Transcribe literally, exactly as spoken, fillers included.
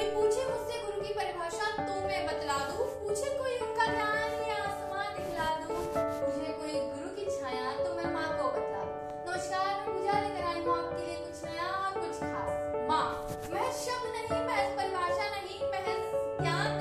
कोई पूछे मुझसे गुरु की परिभाषा तो मैं बतला दूं, पूछे कोई उनका ध्यान या आसमां दिखला दूं, पूछे कोई गुरु की छाया तो मैं माँ को बतला दूं। नमस्कार, मैं पूजा लेकर आई हूँ आपके लिए कुछ नया और कुछ खास। माँ महज शब्द नहीं, महज परिभाषा नहीं, महज ज्ञान